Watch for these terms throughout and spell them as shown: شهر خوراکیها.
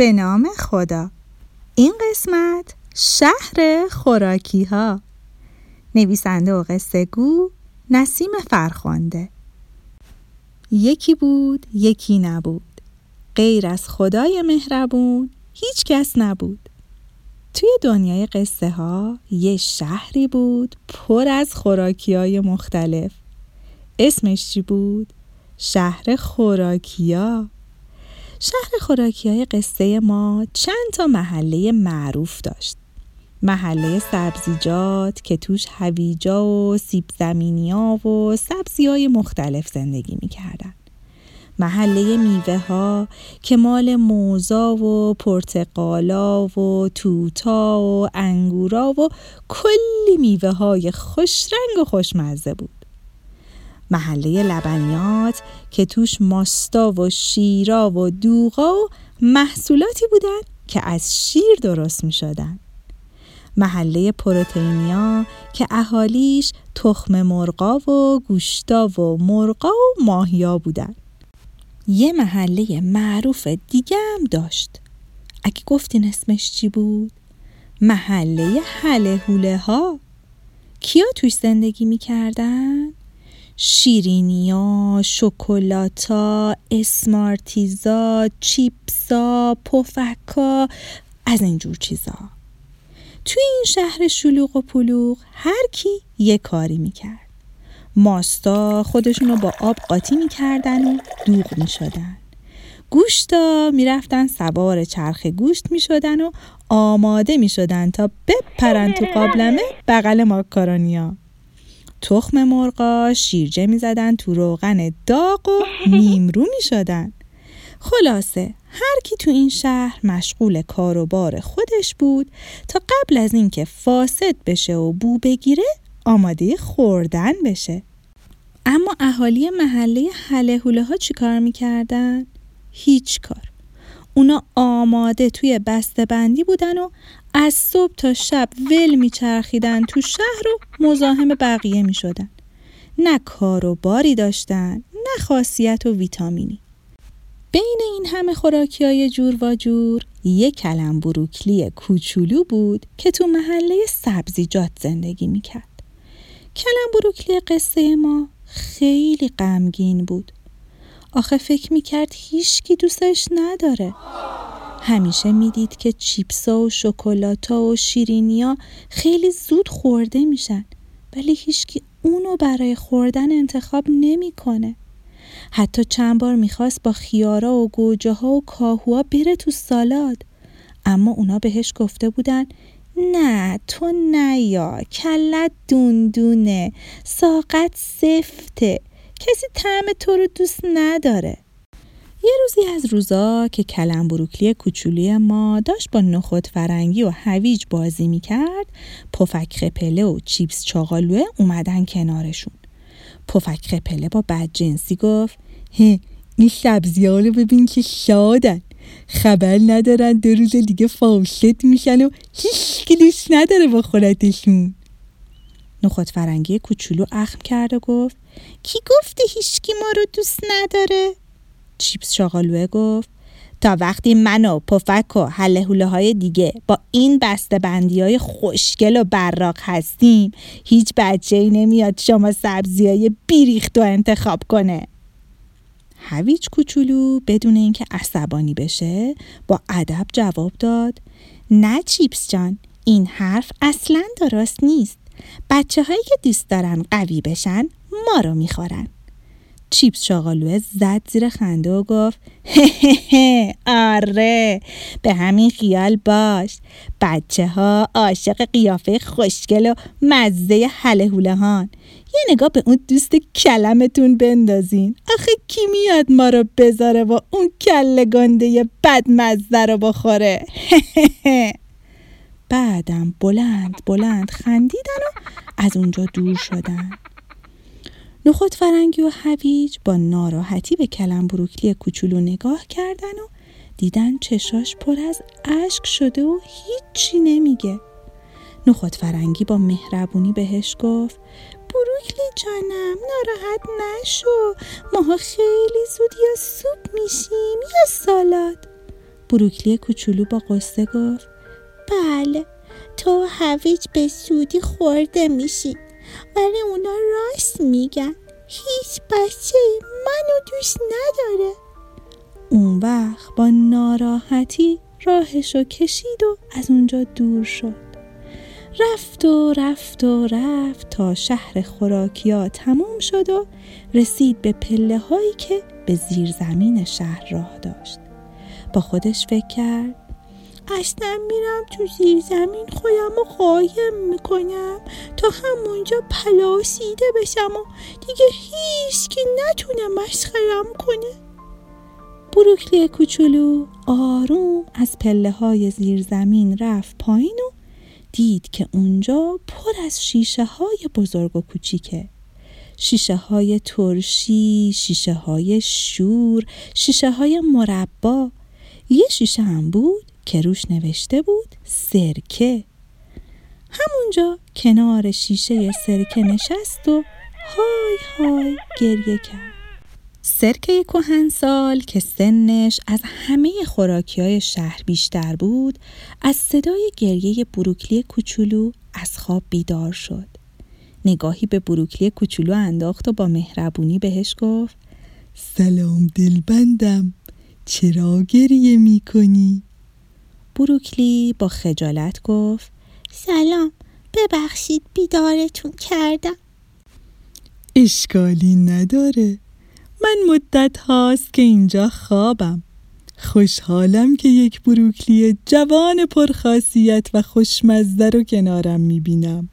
به نام خدا. این قسمت شهر خوراکی ها. نویسنده و قصه گو نسیم فرخوانده. یکی بود یکی نبود، غیر از خدای مهربون هیچ کس نبود. توی دنیای قصه ها یه شهری بود پر از خوراکی‌های مختلف. اسمش چی بود؟ شهر خوراکی‌ها. شهر خوراکی‌های قصه ما چند تا محله معروف داشت. محله سبزیجات که توش هویجا و سیب زمینی‌ها و سبزی‌های مختلف زندگی می‌کردن. محله میوه ها که مال موزا و پرتقالا و توتا و انگورا و کلی میوه های خوش رنگ و خوشمزه بود. محله لبنیات که توش ماستا و شیرا و دوغا و محصولاتی بودن که از شیر درست می شدن. محله پروتئینیا که اهالیش تخم مرغا و گوشتا و مرغا و ماهیا بودن. یه محله معروف دیگه هم داشت. اگه گفتین اسمش چی بود؟ محله هله هوله ها. کیا توش زندگی میکردن؟ شیرینیا، شکلاتا، اسمارتیزا، چیپسا، پفکا، از اینجور چیزا. توی این شهر شلوغ و پلوغ هر کی یه کاری میکرد. ماستا خودشونو با آب قاطی می‌کردن و دوغ می‌شدن. گوشتا می‌رفتن سوار چرخ گوشت می‌شدن و آماده می‌شدن تا بپرن تو قابلمه بغل ماکارونیا. تخم مرغا شیرجه می‌زدن تو روغن داغ و نیمرو می‌شدن. خلاصه هر کی تو این شهر مشغول کار و بار خودش بود تا قبل از اینکه فاسد بشه و بو بگیره آماده خوردن بشه. اما اهالی محله هله هوله ها چی کار میکردن؟ هیچ کار. اونا آماده توی بسته بندی بودن و از صبح تا شب ول میچرخیدن تو شهر و مزاحم بقیه میشدن. نه کار و باری داشتن، نه خاصیت و ویتامینی. بین این همه خوراکی‌های جور و جور یک کلم بروکلی کوچولو بود که تو محله سبزیجات زندگی میکرد. کلم بروکلی قصه ما خیلی غمگین بود. آخه فکر میکرد هیچکی دوستش نداره. همیشه میدید که چیپسا و شکلاتا و شیرینیا خیلی زود خورده میشن، ولی هیچکی اونو برای خوردن انتخاب نمیکنه. حتی چند بار میخواست با خیارا و گوجه ها و کاهوها بره تو سالاد، اما اونا بهش گفته بودن نه تو نیا، کلت دوندونه، ساقت سفته، کسی طعم تو رو دوست نداره. یه روزی از روزا که کلم بروکلی کوچولی ما داشت با نخود فرنگی و هویج بازی میکرد، پفک خپله و چیپس چاقالوه اومدن کنارشون. پفک خپله با بدجنسی گفت این سبزی‌ها رو ببین که شادن، خبر ندارن 2 روز دیگه فاسد میشن و هیچ کی دوست نداره بخورتشون. نخود فرنگی کوچولو اخم کرد و گفت کی گفته هیچ کی ما رو دوست نداره؟ چیپس چاقالوه گفت تا وقتی من و پفک و هله هوله های دیگه با این بسته بندی های خوشگل و براق هستیم، هیچ بچه‌ای نمیاد شما سبزیای بیریخت و انتخاب کنه. هویج کوچولو بدون اینکه عصبانی بشه با ادب جواب داد نه چیپس جان، این حرف اصلا درست نیست. بچه هایی که دوست دارن قوی بشن ما رو میخورن. چیپس چاقالوه زد زیر خنده و گفت آره به همین خیال باش، بچه ها عاشق قیافه خوشگل و مزه هله هوله هان. یه نگاه به اون دوست کلمتون بندازین، آخه کی میاد ما رو بذاره و اون کله گنده بدمزه رو بخوره. بعدم بلند بلند خندیدن و از اونجا دور شدن. نخود فرنگی و هویج با ناراحتی به کلم بروکلی کوچولو نگاه کردن و دیدن چشاش پر از اشک شده و هیچی نمیگه. نخود فرنگی با مهربونی بهش گفت بروکلی جانم ناراحت نشو، ماها خیلی زود یا سوپ میشیم یا سالاد. بروکلی کوچولو با غصه گفت بله، تو هویج به سودی خورده میشی، ولی اونا راست میگن، هیچ بچه منو دوست نداره. اون وقت با ناراحتی راهشو کشید و از اونجا دور شد. رفت تا شهر خوراکیها تموم شد و رسید به پله هایی که به زیر زمین شهر راه داشت. با خودش فکر کرد اصلا میرم تو زیر زمین خودم رو قایم میکنم تا همونجا پلاسیده بشم و دیگه هیچ کی نتونه مسخرم کنه. بروکلی کوچولو آروم از پله های زیر زمین رفت پایین و دید که اونجا پر از شیشه های بزرگ و کوچیکه. شیشه های ترشی، شیشه های شور، شیشه های مربا. یه شیشه هم بود که روش نوشته بود سرکه. همونجا کنار شیشه سرکه نشست و های گریه کرد. سرکه کهنسال که سنش از همه خوراکی‌های شهر بیشتر بود، از صدای گریه بروکلی کوچولو از خواب بیدار شد. نگاهی به بروکلی کوچولو انداخت و با مهربونی بهش گفت سلام دلبندم، چرا گریه می‌کنی؟ بروکلی با خجالت گفت سلام، ببخشید بیدارتون کردم. اشکالی نداره، من مدت هاست که اینجا خوابم. خوشحالم که یک بروکلی جوان پرخاصیت و خوشمزه رو کنارم میبینم.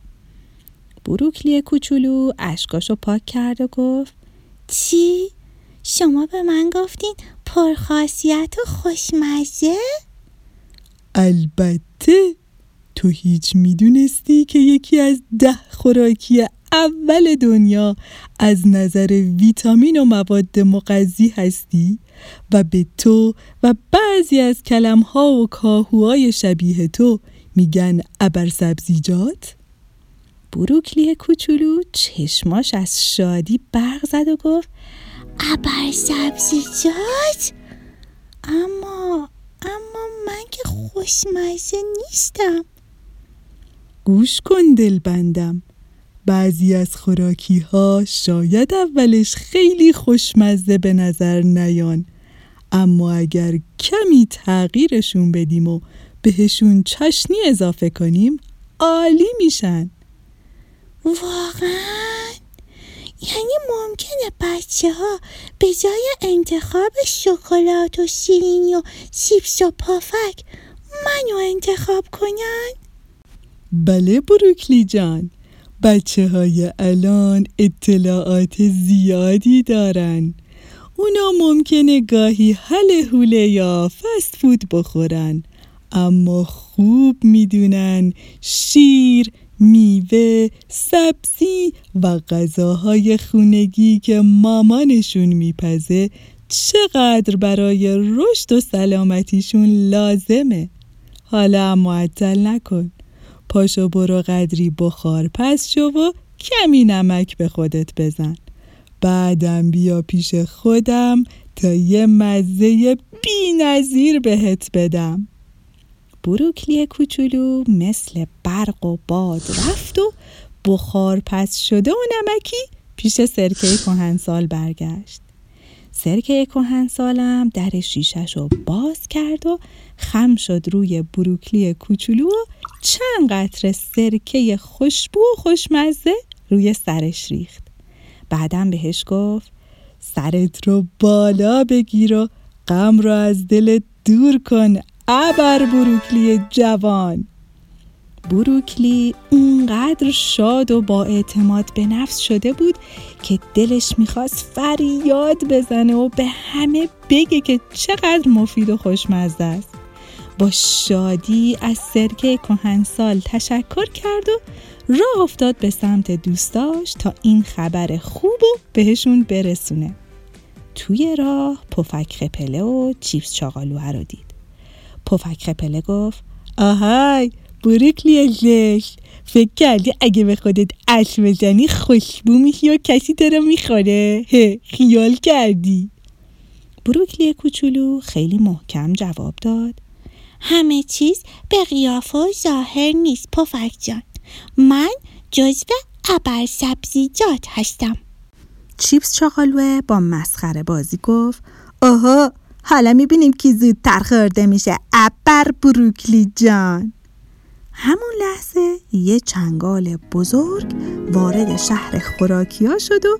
بروکلی کوچولو اشکاشو پاک کرد و گفت چی؟ شما به من گفتین پرخاصیت و خوشمزه؟ البته، تو هیچ میدونستی که یکی از 10 خوراکی اول دنیا از نظر ویتامین و مواد مغذی هستی و به تو و بعضی از کلم‌ها و کاهوهای شبیه تو میگن ابرسبزیجات؟ بروکلی کوچولو چشماش از شادی برق زد و گفت ابرسبزیجات؟ اما من که خوشمزه نیستم. گوش کن دلبندم، بعضی از خوراکی‌ها شاید اولش خیلی خوشمزه به نظر نیان، اما اگر کمی تغییرشون بدیم و بهشون چاشنی اضافه کنیم عالی میشن. واقعا؟ یعنی ممکنه بچه‌ها به جای انتخاب شکلات و شیرینی و چیپس و پافک منو انتخاب کنن؟ بله بروکلی جان، بچه های الان اطلاعات زیادی دارن. اونا ممکنه گاهی هله هوله یا فست فود بخورن، اما خوب میدونن شیر، میوه، سبزی و غذاهای خونگی که مامانشون میپزه چقدر برای رشد و سلامتیشون لازمه. حالا معطل نکن، پاشو برو قدری بخار پس شو و کمی نمک به خودت بزن، بعدم بیا پیش خودم تا یه مزه بی نظیر بهت بدم. بروکلی کوچولو مثل برق و باد رفت و بخار پس شده و نمکی پیش سرکه کهنسال برگشت. سرکه کهنسالم در شیشش رو باز کرد و خم شد روی بروکلی کوچولو و چند قطره سرکه خوشبو و خوشمزه روی سرش ریخت. بعدم بهش گفت سرت رو بالا بگیر و غم رو از دلت دور کن ابر بروکلی جوان. بروکلی اونقدر شاد و با اعتماد به نفس شده بود که دلش میخواست فریاد بزنه و به همه بگه که چقدر مفید و خوشمزه است. با شادی از سرکه کهنسال تشکر کرد و راه افتاد به سمت دوستاش تا این خبر خوب و بهشون برسونه. توی راه پفک خپله و چیپس چاقالوه رو دید. پفک خپله گفت آهای بروکلی زش، فکر کردی اگه به خودت اش بزنی خوشبو میشی و کسی تو رو میخوره؟ خیال کردی؟ بروکلی کوچولو خیلی محکم جواب داد. همه چیز به قیافه و ظاهر نیست پفک جان. من جزو ابرسبزیجات هستم. چیپس چاقالوه با مسخره بازی گفت آها حالا میبینیم کی زودتر خورده میشه ابر بروکلی جان. همون لحظه یه چنگال بزرگ وارد شهر خوراکی‌ها شد و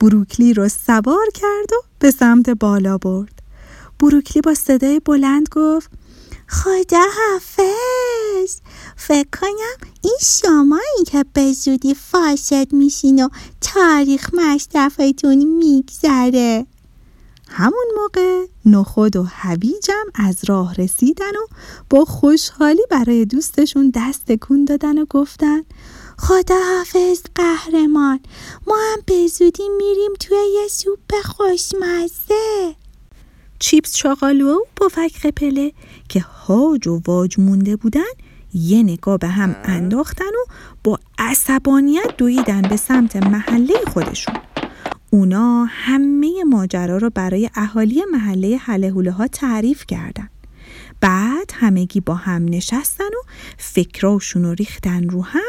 بروکلی رو سوار کرد و به سمت بالا برد. بروکلی با صدای بلند گفت خدا حافظ، فکر کنم این شمایی که به زودی فاسد میشین و تاریخ مصرفتون میگذره. همون موقع نخود و هویجم از راه رسیدن و با خوشحالی برای دوستشون دست تکون دادن و گفتن خداحافظ قهرمان، ما هم به زودی میریم توی یه سوپ خوشمزه. چیپس چاقالو و پفک قپله که هاج و واج مونده بودن یه نگاه به هم انداختن و با عصبانیت دویدن به سمت محله خودشون. اونا همه ماجرا رو برای اهالی محله هلهوله ها تعریف کردن. بعد همگی با هم نشستن و فکراشون رو ریختن رو هم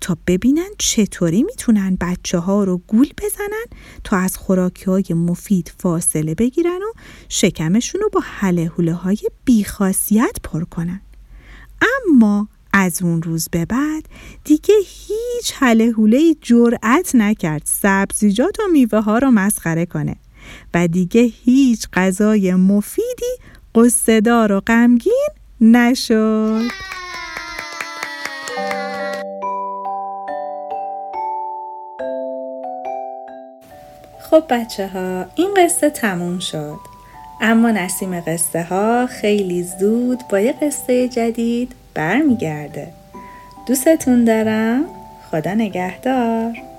تا ببینن چطوری میتونن بچه ها رو گول بزنن تا از خوراکی های مفید فاصله بگیرن و شکمشون رو با هلهوله های بیخاصیت پر کنن. اما از اون روز به بعد دیگه هیچ هلهوله‌ای جرأت نکرد سبزیجات و میوه ها رو مسخره کنه و دیگه هیچ غذای مفیدی قصه‌دار و غمگین نشد. خب بچه ها این قصه تموم شد، اما نسیم قصه ها خیلی زود با یه قصه جدید برمیگرده. دوستتون دارم، خدا نگهدار.